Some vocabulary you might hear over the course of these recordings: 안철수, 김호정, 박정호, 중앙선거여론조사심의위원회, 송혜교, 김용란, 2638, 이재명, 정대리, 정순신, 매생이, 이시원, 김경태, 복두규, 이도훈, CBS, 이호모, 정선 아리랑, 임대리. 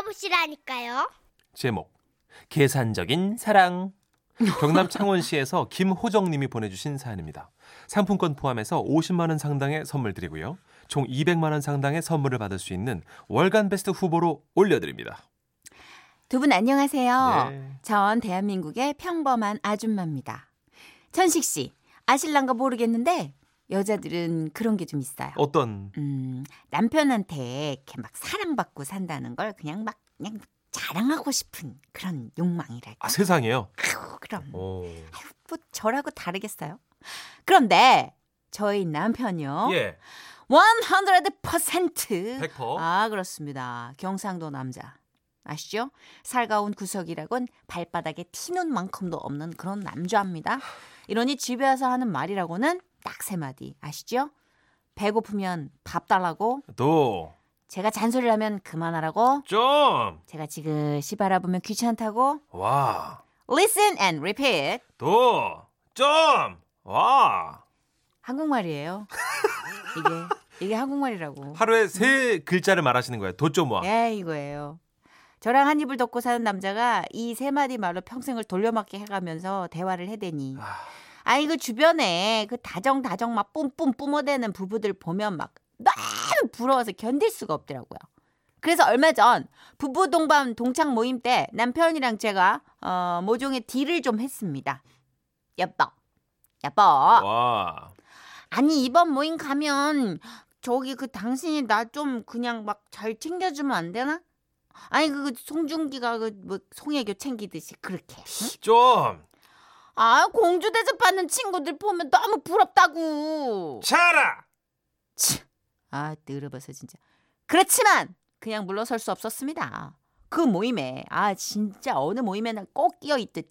알아보시라니까요. 제목 계산적인 사랑. 경남 창원시에서 김호정 님이 보내주신 사연입니다. 상품권 포함해서 50만 원 상당의 선물 드리고요. 총 200만 원 상당의 선물을 받을 수 있는 월간 베스트 후보로 올려드립니다. 두 분 안녕하세요. 네. 전 대한민국의 평범한 아줌마입니다. 천식 씨, 아실란가 모르겠는데 여자들은 그런 게 좀 있어요. 어떤? 남편한테 이렇게 막 사랑받고 산다는 걸 그냥 자랑하고 싶은 그런 욕망이랄까. 아, 세상에요? 아유, 그럼. 아유, 뭐 저라고 다르겠어요? 그런데 저희 남편이요. 예. 100%. 100%. 아, 그렇습니다. 경상도 남자. 아시죠? 살가운 구석이라곤 발바닥에 티눈만큼도 없는 그런 남자입니다. 이러니 집에 와서 하는 말이라고는 딱 세 마디. 아시죠? 배고프면 밥 달라고. 또. 제가 잔소리를 하면 그만하라고. 좀. 제가 지그시 바라보면 귀찮다고. 와. Listen and repeat. 또. 좀. 와. 한국말이에요. 이게 한국말이라고. 하루에 세 글자를 말하시는 거예요. 도 좀 와. 예, 이거예요. 저랑 한 입을 덮고 사는 남자가 이 세 마디 말로 평생을 돌려막기 해가면서 대화를 해대니. 아니, 그 주변에 그 다정다정 막 뿜뿜 뿜어대는 부부들 보면 막 너무 부러워서 견딜 수가 없더라고요. 그래서 얼마 전 부부 동반 동창 모임 때 남편이랑 제가 모종의 딜을 좀 했습니다. 여보. 와. 아니, 이번 모임 가면 저기 그 당신이 나 좀 그냥 막 잘 챙겨주면 안 되나? 아니, 그 송중기가 그 뭐 송혜교 챙기듯이 그렇게. 응? 좀. 아, 공주 대접받는 친구들 보면 너무 부럽다고. 차라. 아, 늘어봐서 진짜. 그렇지만 그냥 물러설 수 없었습니다. 그 모임에 진짜 어느 모임에는 꼭 끼어있듯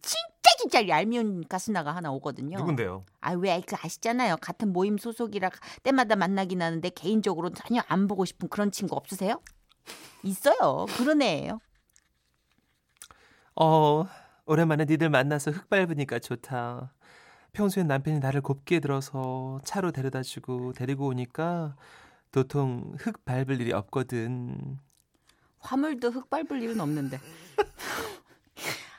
진짜 얄미운 가수나가 하나 오거든요. 누군데요? 아, 왜 그 아시잖아요. 같은 모임 소속이라 때마다 만나긴 하는데 개인적으로 전혀 안 보고 싶은 그런 친구 없으세요? 있어요. 그런 애예요. 오랜만에 니들 만나서 흙 밟으니까 좋다. 평소엔 남편이 나를 곱게 들어서 차로 데려다주고 데리고 오니까 도통 흙 밟을 일이 없거든. 화물도 흙 밟을 일은 없는데.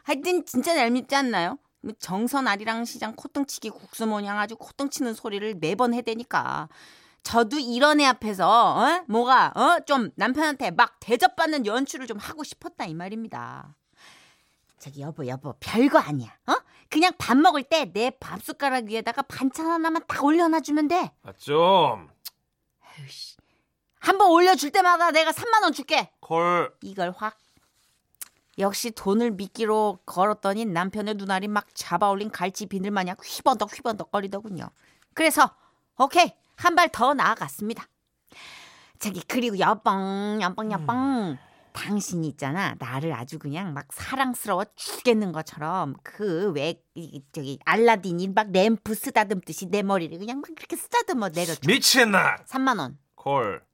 하여튼 진짜 얄밉지 않나요? 정선 아리랑 시장 콧등치기 국수 모양 아주 콧등치는 소리를 매번 해대니까 저도 이런 애 앞에서 좀 남편한테 막 대접받는 연출을 좀 하고 싶었다 이 말입니다. 저기 여보 별거 아니야. 그냥 밥 먹을 때 내 밥 숟가락 위에다가 반찬 하나만 딱 올려놔주면 돼. 아, 좀. 에이씨. 한번 올려줄 때마다 내가 3만 원 줄게. 콜. 이걸 확. 역시 돈을 미끼로 걸었더니 남편의 눈알이 막 잡아올린 갈치 비늘 마냥 휘번덕 거리더군요. 그래서 오케이, 한 발 더 나아갔습니다. 저기 그리고 여뻥 당신이 있잖아, 나를 아주 그냥 막 사랑스러워 죽겠는 것처럼 그 왜 저기 알라딘이 막 램프 쓰다듬듯이 내 머리를 그냥 막 그렇게 쓰다듬어 내려줘. 미친나. 3만 원. 콜.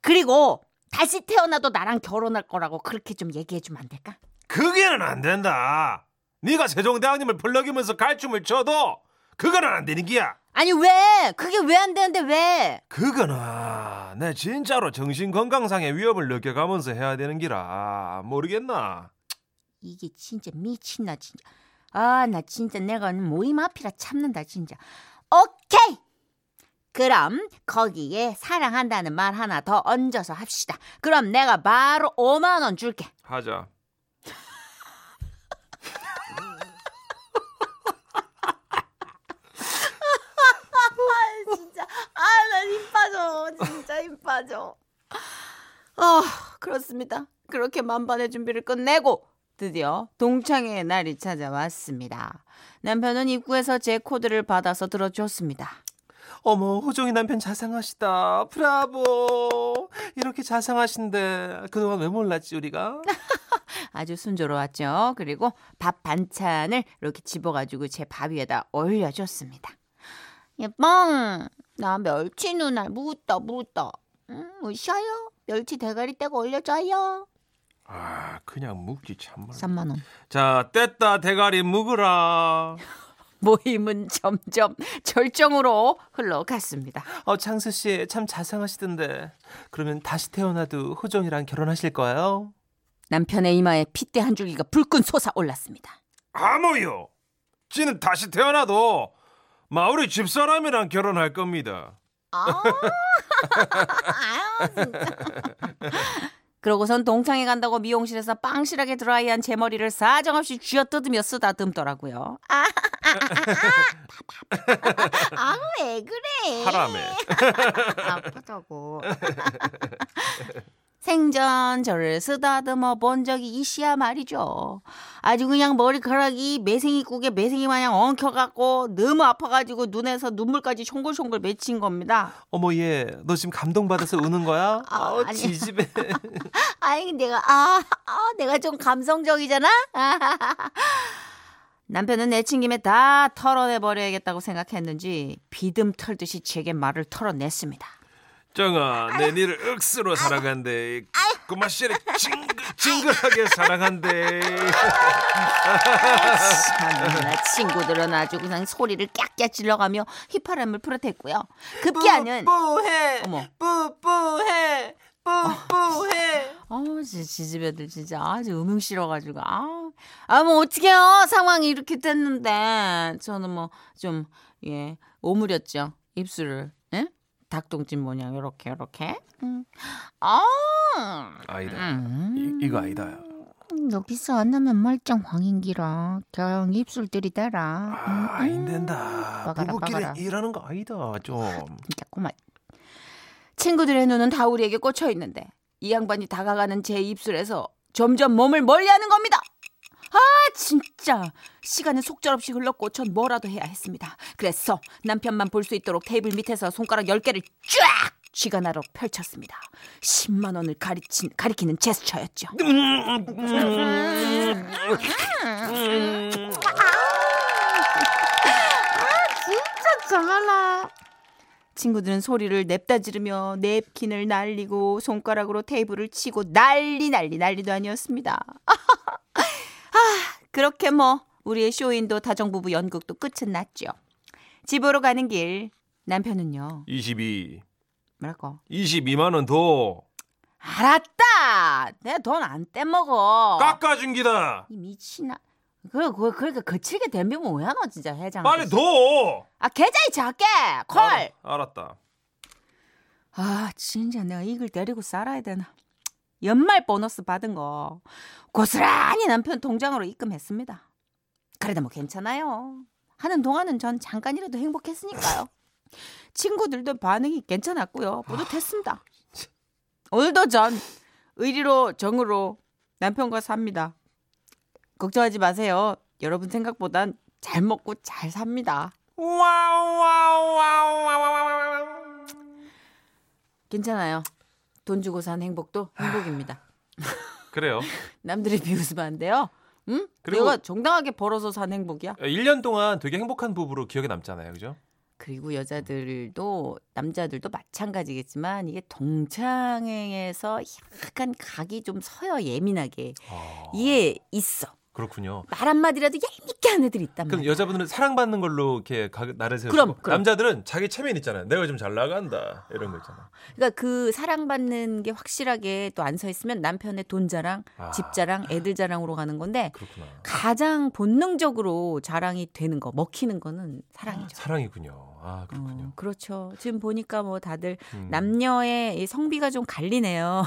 그리고 다시 태어나도 나랑 결혼할 거라고 그렇게 좀 얘기해주면 안 될까? 그게는 안 된다. 네가 세종대왕님을 불러기면서 갈춤을 춰도 그거는 안 되는 기야. 아니, 왜? 그게 왜 안 되는데 왜? 그거는 내 진짜로 정신건강상의 위험을 느껴가면서 해야 되는 기라. 모르겠나? 이게 진짜 미친나 진짜. 아, 나 진짜 내가 모임 앞이라 참는다 진짜. 오케이! 그럼 거기에 사랑한다는 말 하나 더 얹어서 합시다. 그럼 내가 바로 5만 원 줄게. 하자. 진짜 난 힘 빠져. 진짜 힘 빠져. 그렇습니다. 그렇게 만반의 준비를 끝내고 드디어 동창회의 날이 찾아왔습니다. 남편은 입구에서 제 코드를 받아서 들어줬습니다. 어머, 호정이 남편 자상하시다. 브라보. 이렇게 자상하신데 그동안 왜 몰랐지 우리가? 아주 순조로웠죠. 그리고 밥 반찬을 이렇게 집어가지고 제 밥 위에다 올려줬습니다. 예뻥, 나 멸치 누나 묻었다. 으쌰요? 멸치 대가리 떼고 올려줘요. 아, 그냥 묵지 참말. 3만 원. 자, 뗐다 대가리 묵으라. 모임은 점점 절정으로 흘러갔습니다. 창수 씨 참 자상하시던데 그러면 다시 태어나도 호정이랑 결혼하실 거예요? 남편의 이마에 핏대 한 줄기가 불끈 솟아올랐습니다. 아무요. 지는 다시 태어나도 마을의 집사람이랑 결혼할 겁니다. 아유, 진짜. 그러고선 동창회 간다고 미용실에서 빵실하게 드라이한 제 머리를 사정없이 쥐어뜯으며 쓰다듬더라고요. 아우 왜 그래? 하라매. 아프다고. 생전 저를 쓰다듬어 본 적이 이씨야 말이죠. 아주 그냥 머리카락이 매생이국에 매생이 마냥 엉켜갖고 너무 아파가지고 눈에서 눈물까지 송글송글 맺힌 겁니다. 어머 얘, 너 지금 감동받아서 우는 거야? 아우 지지배. 아니 내가 내가 좀 감성적이잖아. 남편은 내친김에 다 털어내버려야겠다고 생각했는지 비듬 털듯이 제게 말을 털어냈습니다. 정아, 내 니를 억수로 사랑한대. 꼬마씨를 징글징글하게 사랑한대. 참나, 친구들은 아주 그냥 소리를 깍깍 질러가며 휘파람을 풀어댔고요. 급기야는 뿌뿌해, 뿌뿌해, 뿌뿌해. 지지배들 진짜 아주 음흉 싫어가지고. 뭐 어떡해요. 상황이 이렇게 됐는데. 저는 오므렸죠. 입술을. 닭똥집 모양 요렇게 아이다. 이거 아이다. 너 비싸 안 나면 멀쩡 황인기라. 경 입술들이 대라. 안 된다. 부부끼리 일하는 거 아이다. 좀 자꾸만. 친구들의 눈은 다 우리에게 꽂혀 있는데 이 양반이 다가가는 제 입술에서 점점 몸을 멀리하는 겁니다. 진짜 시간은 속절없이 흘렀고 전 뭐라도 해야 했습니다. 그래서 남편만 볼 수 있도록 테이블 밑에서 손가락 10개를 쫙 쥐가 나로 펼쳤습니다. 10만 원을 가리키는 제스처였죠. 진짜 장난아. 친구들은 소리를 냅다 지르며 냅킨을 날리고 손가락으로 테이블을 치고 난리도 아니었습니다. 그렇게 우리의 쇼인도 다정부부 연극도 끝은 났죠. 집으로 가는 길 남편은요. 22만 원 더. 알았다. 내 돈 안 떼먹어. 깎아준 기다. 이 미친아. 그러니까 거칠게 덤비면 뭐야 너 진짜 회장. 빨리 더. 계좌 이체 할게. 콜. 알았다. 진짜 내가 이걸 데리고 살아야 되나. 연말 보너스 받은 거 고스란히 남편 통장으로 입금했습니다. 그래도 괜찮아요. 하는 동안은 전 잠깐이라도 행복했으니까요. 친구들도 반응이 괜찮았고요. 뿌듯했습니다. 오늘도 전 의리로 정으로 남편과 삽니다. 걱정하지 마세요. 여러분 생각보단 잘 먹고 잘 삽니다. 괜찮아요. 돈 주고 산 행복도 행복입니다. 그래요. 남들이 비웃으면 안 돼요. 응? 내가 정당하게 벌어서 산 행복이야. 1년 동안 되게 행복한 부부로 기억에 남잖아요. 그죠? 그리고 여자들도 남자들도 마찬가지겠지만 이게 동창회에서 약간 각이 좀 서요. 예민하게. 이게 있어. 그렇군요. 말 한마디라도 얄밉게 하는 애들이 있단 말이야. 그럼 여자분들은 사랑받는 걸로 이렇게 나를 세우고 그럼. 남자들은 자기 체면 있잖아요. 내가 요즘 잘 나간다. 이런 거 있잖아. 그러니까 그 사랑받는 게 확실하게 또 안 서 있으면 남편의 돈 자랑, 집 자랑, 애들 자랑으로 가는 건데 그렇구나. 가장 본능적으로 자랑이 되는 거, 먹히는 거는 사랑이죠. 사랑이군요. 그렇군요. 그렇죠. 지금 보니까 다들 남녀의 성비가 좀 갈리네요.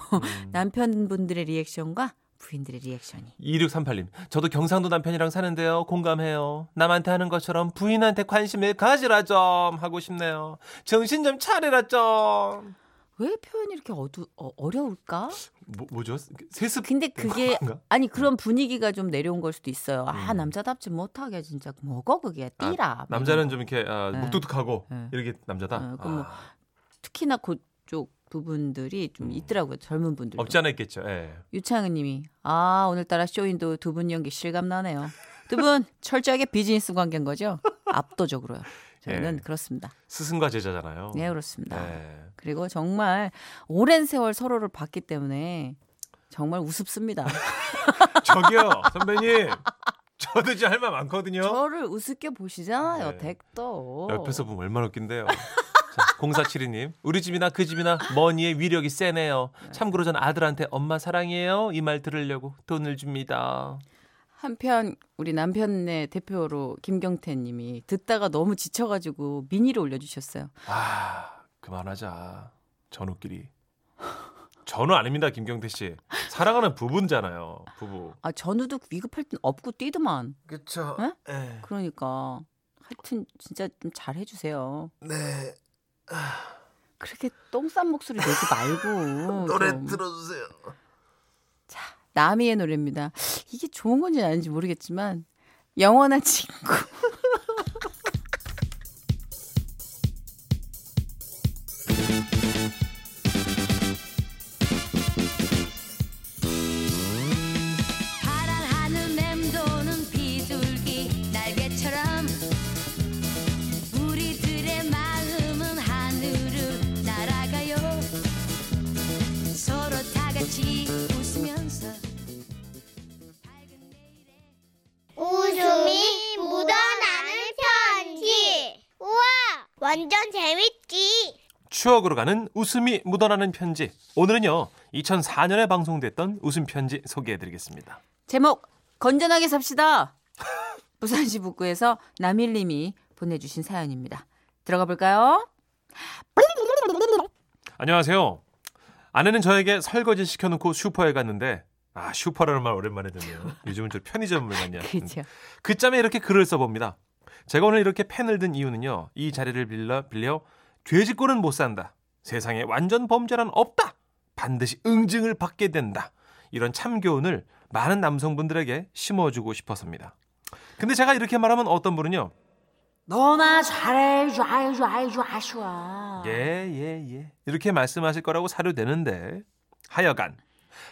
남편분들의 리액션과 부인들의 리액션이. 2638님. 저도 경상도 남편이랑 사는데요. 공감해요. 남한테 하는 것처럼 부인한테 관심을 가지라 좀 하고 싶네요. 정신 좀 차리라 좀. 왜 표현이 이렇게 어려울까? 뭐죠? 세습. 근데 그게 아니 그런 분위기가 좀 내려온 걸 수도 있어요. 남자답지 못하게 진짜 뭐고 그게 띠라. 남자는 좀 이렇게 묵뚝뚝하고 이렇게 남자다. 특히나 그쪽 부분들이 좀 있더라고요. 젊은 분들 없지 않아 있겠죠. 예. 유창은님이 오늘따라 쇼인도 두 분 연기 실감나네요. 두 분 철저하게 비즈니스 관계인 거죠? 압도적으로요. 저희는 그렇습니다. 스승과 제자잖아요. 네 그렇습니다. 그리고 정말 오랜 세월 서로를 봤기 때문에 정말 우습습니다. 저기요 선배님. 저도 이제 할 말 많거든요. 저를 우습게 보시잖아요. 네. 댁도. 옆에서 보면 얼마나 웃긴데요. 0472님, 우리 집이나 그 집이나 머니의 위력이 세네요. 참고로 전 아들한테 엄마 사랑해요 이 말 들으려고 돈을 줍니다. 한편 우리 남편네 대표로 김경태 님이 듣다가 너무 지쳐가지고 미니를 올려주셨어요. 아, 그만하자. 전우끼리. 전우 아닙니다, 김경태 씨. 사랑하는 부부잖아요. 부부. 아, 전우도 위급할 땐 없고 뛰더만. 그렇죠. 네? 그러니까. 하여튼 진짜 좀 잘해주세요. 네. 그렇게 똥싼 목소리 내지 말고 노래 좀. 들어주세요. 자, 나미의 노래입니다. 이게 좋은 건지 아닌지 모르겠지만 영원한 친구. 완전 재밌지. 추억으로 가는 웃음이 묻어나는 편지. 오늘은요, 2004년에 방송됐던 웃음 편지 소개해드리겠습니다. 제목, 건전하게 삽시다. 부산시 북구에서 남일님이 보내주신 사연입니다. 들어가 볼까요? 안녕하세요. 아내는 저에게 설거지 시켜놓고 슈퍼에 갔는데, 아, 슈퍼라는 말 오랜만에 듣네요. 요즘은 저 편의점을 갔냐. 그렇죠. 그 짬에 이렇게 글을 써봅니다. 제가 오늘 이렇게 펜을 든 이유는요. 이 자리를 빌려 죄짓고는 못 산다. 세상에 완전 범죄란 없다. 반드시 응징을 받게 된다. 이런 참교훈을 많은 남성분들에게 심어주고 싶어서입니다. 근데 제가 이렇게 말하면 어떤 분은요. 너나 잘해줘, 아쉬워. 예. 이렇게 말씀하실 거라고 사료되는데 하여간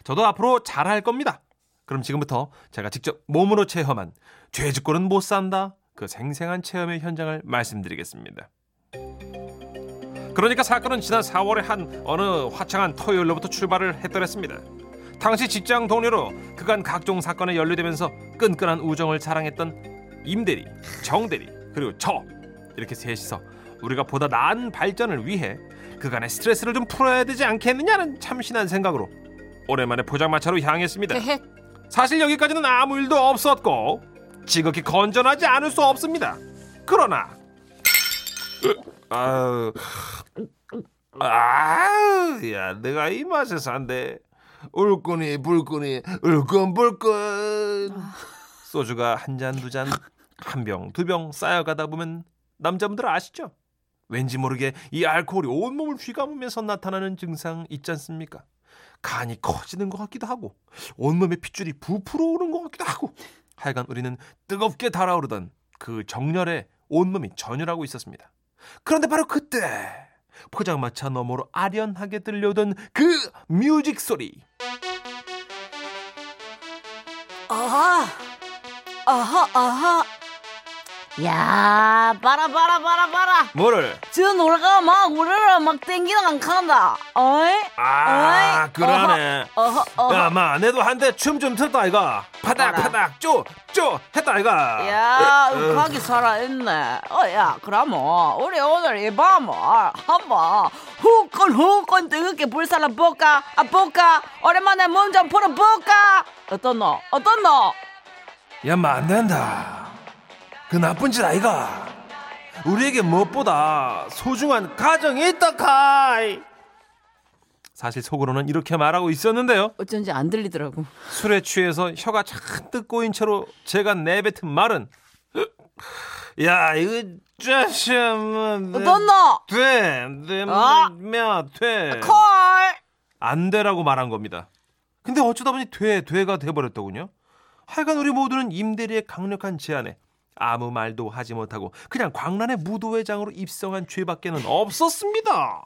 저도 앞으로 잘할 겁니다. 그럼 지금부터 제가 직접 몸으로 체험한 죄짓고는 못 산다. 그 생생한 체험의 현장을 말씀드리겠습니다. 그러니까 사건은 지난 4월의 한 어느 화창한 토요일로부터 출발을 했더랬습니다. 당시 직장 동료로 그간 각종 사건에 연루되면서 끈끈한 우정을 자랑했던 임대리, 정대리 그리고 저 이렇게 셋이서 우리가 보다 나은 발전을 위해 그간의 스트레스를 좀 풀어야 되지 않겠느냐는 참신한 생각으로 오랜만에 포장마차로 향했습니다. 사실 여기까지는 아무 일도 없었고 지극히 건전하지 않을 수 없습니다. 그러나 야 내가 이 맛에 산대. 울끈이 불끈이 울끈불끈. 소주가 한 잔 두 잔 한 병 두 병 쌓여가다 보면 남자분들 아시죠? 왠지 모르게 이 알코올이 온몸을 휘감으면서 나타나는 증상 있지 않습니까? 간이 커지는 것 같기도 하고 온몸의 핏줄이 부풀어 오는 것 같기도 하고 하여간 우리는 뜨겁게 달아오르던 그 정열에 온몸이 전율하고 있었습니다. 그런데 바로 그때 포장마차 너머로 아련하게 들려오던 그 뮤직 소리. 아하 아하 아하. 야 봐라. 뭐를? 저 노래가 막 우리를 막 땡기는 안 간다. 어이? 아 어이? 그러네. 야 마 내도 한대 춤 좀 틀다 이거. 파닥파닥 쪼쪼 했다 이거. 야 가기 살아있네. 야 그럼 우리 오늘 이 밤을 한번 후끈 뜨겁게 불살라볼까? 볼까? 오랜만에 몸 좀 풀어볼까? 어떤 너? 야 마 안 된다. 그 나쁜 짓 아이가. 우리에게 무엇보다 소중한 가정이 있다 카이. 사실 속으로는 이렇게 말하고 있었는데요. 어쩐지 안 들리더라고. 술에 취해서 혀가 잔뜩 꼬인 채로 제가 내뱉은 말은 야 이거 자식 너너 돼돼돼돼 콜 안 되라고 말한 겁니다. 근데 어쩌다 보니 돼가 돼버렸더군요. 하여간 우리 모두는 임대리의 강력한 제안에 아무 말도 하지 못하고 그냥 광란의 무도회장으로 입성한 죄밖에는 없었습니다.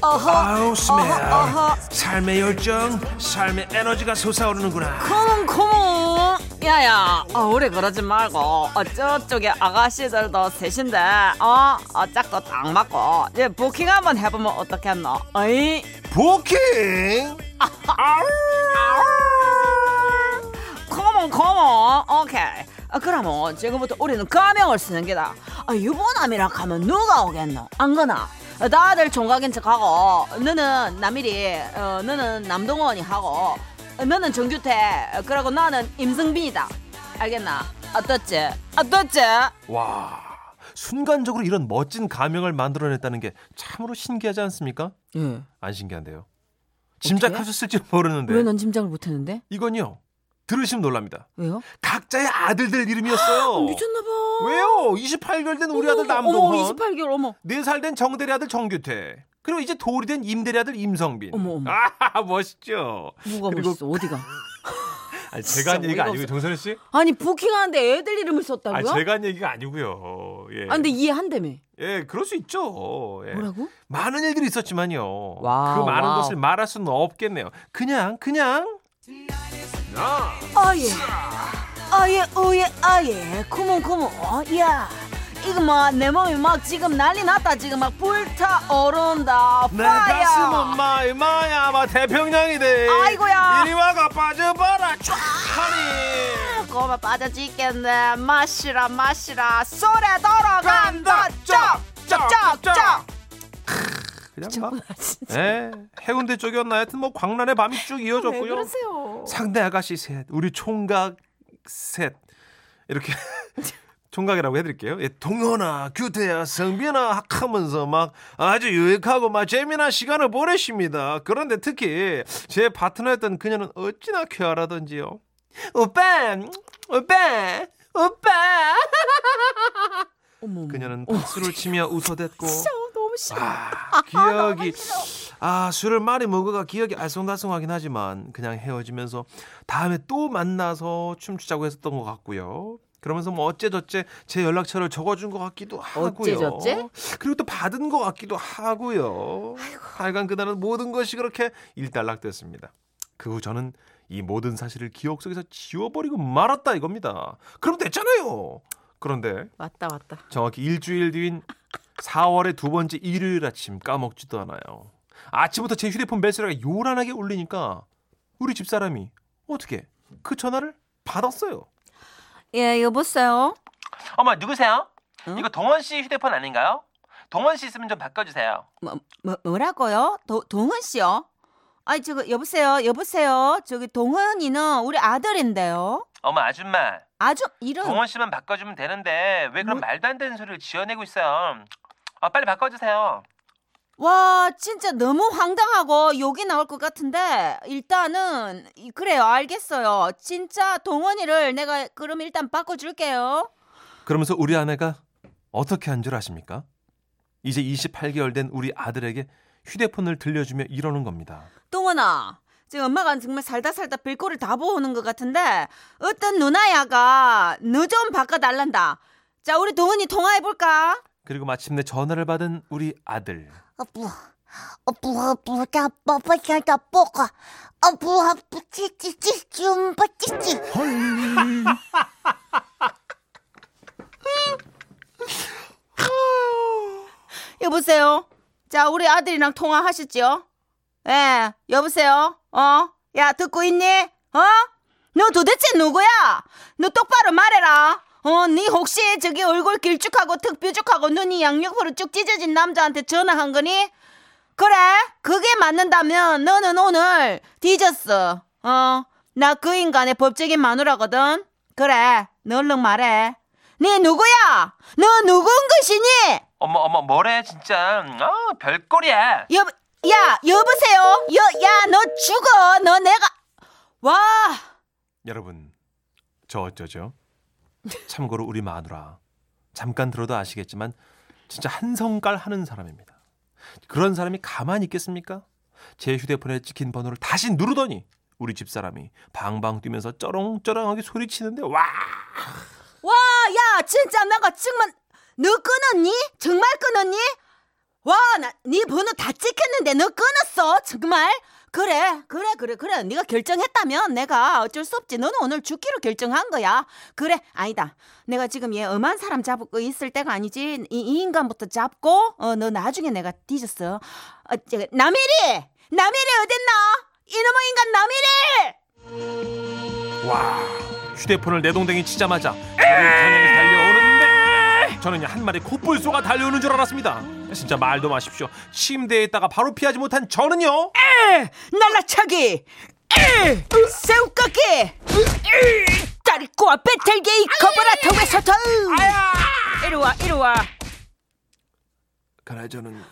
아우 스멜 삶의 열정, 삶의 에너지가 솟아오르는구나. 컴온 야야 우리 그러지 말고 저쪽에 아가씨들도 셋인데 짝도 딱 맞고 이제 부킹 한번 해보면 어떻겠노? 어이? 부킹? 아우 컴온 고모. 오케이. 그러면 지금부터 우리는 가명을 쓰는 게다. 유부남이라 하면 누가 오겠노? 안 거나. 다들 종각인 척하고, 너는 남일이, 너는 남동원이 하고, 너는 정규태, 그리고 나는 임승빈이다. 알겠나? 어떻지? 어떻지? 와, 순간적으로 이런 멋진 가명을 만들어냈다는 게 참으로 신기하지 않습니까? 예. 안 신기한데요. 짐작하셨을지 모르는데. 왜 넌 짐작을 못했는데? 이건요. 들으시면 놀랍니다. 왜요? 각자의 아들들 이름이었어요. 미쳤나봐. 왜요? 28개월 된 우리 아들 남동원. 어머, 28개월, 어머. 4살 된 정대리 아들 정규태. 그리고 이제 돌이 된 임대리 아들 임성빈. 어머, 어머. 아, 멋있죠? 뭐가 그리고... 멋있어? 어디가? 아니, 제가 한 얘기가 아니고요, 정선우 씨? 아니, 부킹하는데 애들 이름을 썼다고요? 아니, 제가 한 얘기가 아니고요. 예. 아, 근데 이해한다며? 예, 그럴 수 있죠. 예. 뭐라고? 많은 일들이 있었지만요. 와우, 그 많은 와우. 것을 말할 수는 없겠네요. 그냥. 아예 아예 오예 아예 고모 야 이거 막 내 몸이 막 지금 난리 났다. 지금 막 불타오른다. 내 가슴은 마이마야 막 태평양이 돼. 아이고야 이리 와가 빠져봐라 쫙하니 고마 빠져 죽겠네. 마시라 술에 돌아간다 쫙쫙쫙쫙. 그냥 예, 해운대 쪽이었나 하여튼 뭐 광란의 밤이 쭉 이어졌고요. 왜 그러세요? 상대 아가씨 셋, 우리 총각 셋 이렇게 총각이라고 해드릴게요. 예, 동현아, 규태야, 성빈아 하면서 막 아주 유익하고 막 재미난 시간을 보내십니다. 그런데 특히 제 파트너였던 그녀는 어찌나 쾌활하던지요. 오빠. 어머머. 그녀는 박수를 치며 웃어댔고. 기억이 술을 많이 먹어가 기억이 알쏭달쏭하긴 하지만 그냥 헤어지면서 다음에 또 만나서 춤추자고 했었던 것 같고요. 그러면서 뭐 어째저째 제 연락처를 적어준 것 같기도 하고요. 어째저째? 그리고 또 받은 것 같기도 하고요. 하여간 그날은 모든 것이 그렇게 일단락됐습니다. 그 후 저는 이 모든 사실을 기억 속에서 지워버리고 말았다 이겁니다. 그럼 됐잖아요. 그런데 왔다. 정확히 일주일 뒤인 4월의 두 번째 일요일 아침 까먹지도 않아요. 아침부터 제 휴대폰 벨소리가 요란하게 울리니까 우리 집사람이 어떻게 그 전화를 받았어요. 예, 여보세요? 어머, 누구세요? 응? 이거 동원 씨 휴대폰 아닌가요? 동원 씨 있으면 좀 바꿔주세요. 뭐라고요? 동원 씨요? 아니, 저거 여보세요? 저기 동원이는 우리 아들인데요. 어머, 아줌마. 이런 동원 씨만 바꿔주면 되는데 왜 그런 말도 안 되는 소리를 지어내고 있어요. 빨리 바꿔주세요. 와, 진짜 너무 황당하고 욕이 나올 것 같은데 일단은 그래요, 알겠어요. 진짜 동원이를 내가 그럼 일단 바꿔줄게요. 그러면서 우리 아내가 어떻게 한 줄 아십니까? 이제 28개월 된 우리 아들에게 휴대폰을 들려주며 이러는 겁니다. 동원아, 지금 엄마가 정말 살다 별꼴을 다 보는 것 같은데 어떤 누나야가 너 좀 바꿔달란다. 자, 우리 동원이 통화해볼까? 그리고 마침내 전화를 받은 우리 아들. 여보세요? 자, 우리 아들이랑 통화하셨죠? 예, 여보세요? 야, 듣고 있니? 너 도대체 누구야? 너 똑바로 말해라. 니 혹시 저기 얼굴 길쭉하고 턱 뾰족하고 눈이 양옆으로 쭉 찢어진 남자한테 전화한 거니? 그래, 그게 맞는다면 너는 오늘 뒤졌어. 나 그 인간의 법적인 마누라거든. 그래, 너 얼른 말해. 니 누구야? 너 누군 것이니? 어머, 뭐래 진짜. 별꼴이야. 야, 여보세요? 야, 너 죽어. 너 내가... 와! 여러분, 저 어쩌죠? 참고로 우리 마누라. 잠깐 들어도 아시겠지만 진짜 한성깔 하는 사람입니다. 그런 사람이 가만히 있겠습니까? 제 휴대폰에 찍힌 번호를 다시 누르더니 우리 집사람이 방방 뛰면서 쩌렁쩌렁하게 소리치는데 와! 와, 야, 진짜 내가 정말... 너 끊었니? 정말 끊었니? 와, 나 네 번호 다 찍혔는데 너 끊었어? 정말? 그래. 네가 결정했다면 내가 어쩔 수 없지. 너는 오늘 죽기로 결정한 거야. 그래, 아니다. 내가 지금 얘 엄한 사람 잡고 있을 때가 아니지. 이 인간부터 잡고 너 나중에 내가 뒤졌어. 남일이 어딨나? 이놈의 인간 남일이! 와, 휴대폰을 내동댕이 치자마자 저를 향해 달려오는데 저는 한 마리 코뿔소가 달려오는 줄 알았습니다. 진짜 말도 마십시오. 침대에 있다가 바로 피하지 못한 저는요. 날라차기, 새우깎기, 다리 꼬아 배틀기, 거봐라 통에서터. 이리와 이리와. 그래 저는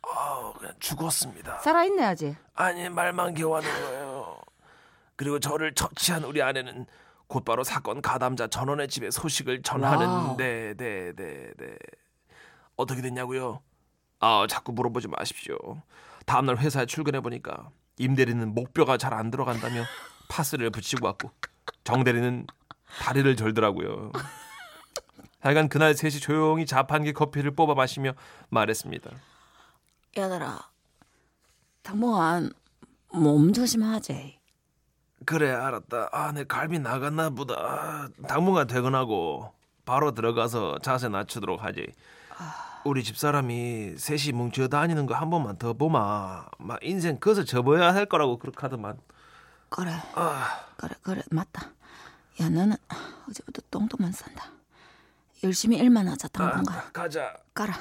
그냥 죽었습니다. 살아있네 아직. 아니 말만 교환한 거예요. 그리고 저를 처치한 우리 아내는 곧바로 사건 가담자 전원의 집에 소식을 전하는데 어떻게 됐냐고요? 자꾸 물어보지 마십시오. 다음날 회사에 출근해보니까 임대리는 목뼈가 잘 안 들어간다며 파스를 붙이고 왔고 정대리는 다리를 절더라고요. 하여간 그날 셋이 조용히 자판기 커피를 뽑아 마시며 말했습니다. 얘들아 당분간 몸조심하지. 그래 알았다. 내 갈비 나갔나 보다. 당분간 퇴근하고 바로 들어가서 자세 낮추도록 하지. 우리 집사람이 셋이 뭉쳐 다니는 거 한 번만 더 보마. 막 인생 그것을 접어야 할 거라고 그렇게 하더만. 그래 그래 맞다. 야 너는 어제부터 똥도만 산다. 열심히 일만 하자 당분간. 가자 가라.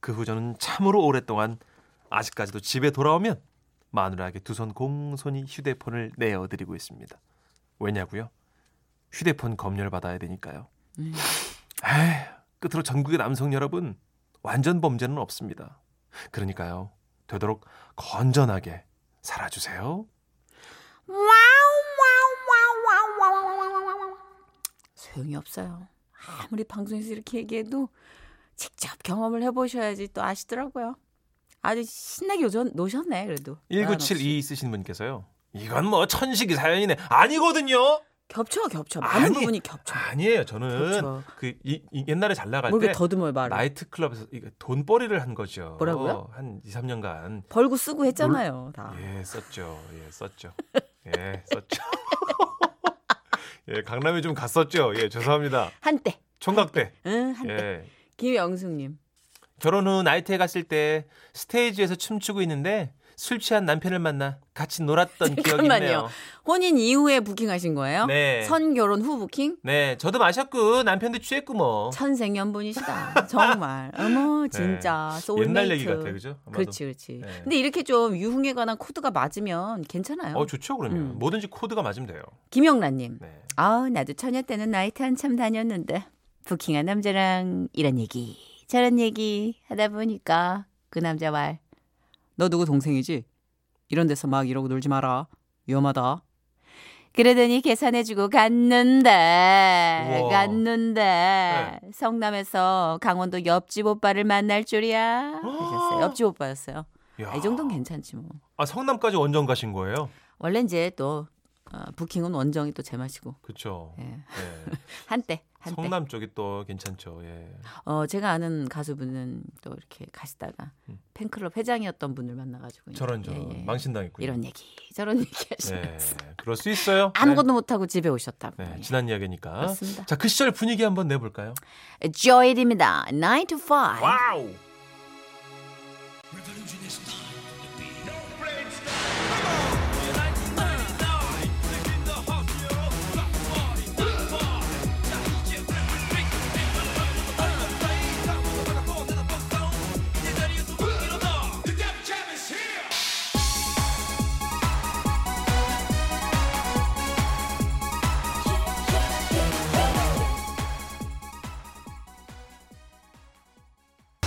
그 후 저는 참으로 오랫동안 아직까지도 집에 돌아오면 마누라에게 두 손 공손히 휴대폰을 내어드리고 있습니다. 왜냐고요? 휴대폰 검열받아야 되니까요. 끝으로 전국의 남성 여러분, 완전 범죄는 없습니다. 그러니까요, 되도록 건전하게 살아주세요. 소용이 없어요. 아무리 방송에서 이렇게 얘기해도 직접 경험을 해보셔야지 또 아시더라고요. 아주 신나게 노셨네 그래도. 1972 쓰신 분께서요. 이건 뭐 천식이 사연이네. 아니거든요. 겹쳐. 많은 부분이 겹쳐. 아니에요. 저는 겹쳐. 옛날에 잘 나갈 때 더듬어요, 나이트클럽에서 돈벌이를 한 거죠. 뭐라고요? 한 2, 3년간. 벌고 쓰고 했잖아요. 다. 썼죠. 강남에 좀 갔었죠. 죄송합니다. 한때. 총각 때. 한때. 김영숙님. 결혼 후 나이트에 갔을 때 스테이지에서 춤추고 있는데 술 취한 남편을 만나 같이 놀았던 기억이 있네요. 혼인 이후에 부킹하신 거예요? 네. 선결혼 후 부킹? 네. 저도 마셨고 남편도 취했고 뭐. 천생연분이시다. 정말. 어머 진짜. 네. 소울메이트. 옛날 얘기 같아요. 그죠? 그렇지. 네. 근데 이렇게 좀 유흥에 관한 코드가 맞으면 괜찮아요. 좋죠 그러면. 뭐든지 코드가 맞으면 돼요. 김용란님. 네. 나도 처녀 때는 나이트 한참 다녔는데 부킹한 남자랑 이런 얘기 저런 얘기 하다 보니까 그 남자 말 너 누구 동생이지? 이런 데서 막 이러고 놀지 마라. 위험하다. 그러더니 계산해주고 갔는데 네. 성남에서 강원도 옆집 오빠를 만날 줄이야. 하셨어요. 옆집 오빠였어요. 이 정도는 괜찮지 뭐. 성남까지 원정 가신 거예요? 원래 이제 또 부킹은 원정이 또 제맛이고. 그렇죠. 한때. 성남 쪽이 또 괜찮죠. 제가 아는 가수분은 또 이렇게 가시다가 팬클럽 회장이었던 분을 만나가지고 저런 망신당했고요. 이런 얘기 저런 얘기 하시면서 그럴 수 있어요. 아무것도 못하고 집에 오셨다고. 지난 이야기니까. 그렇습니다. 자, 그 시절 분위기 한번 내볼까요? 조엘입니다. 9 to 5. 와우.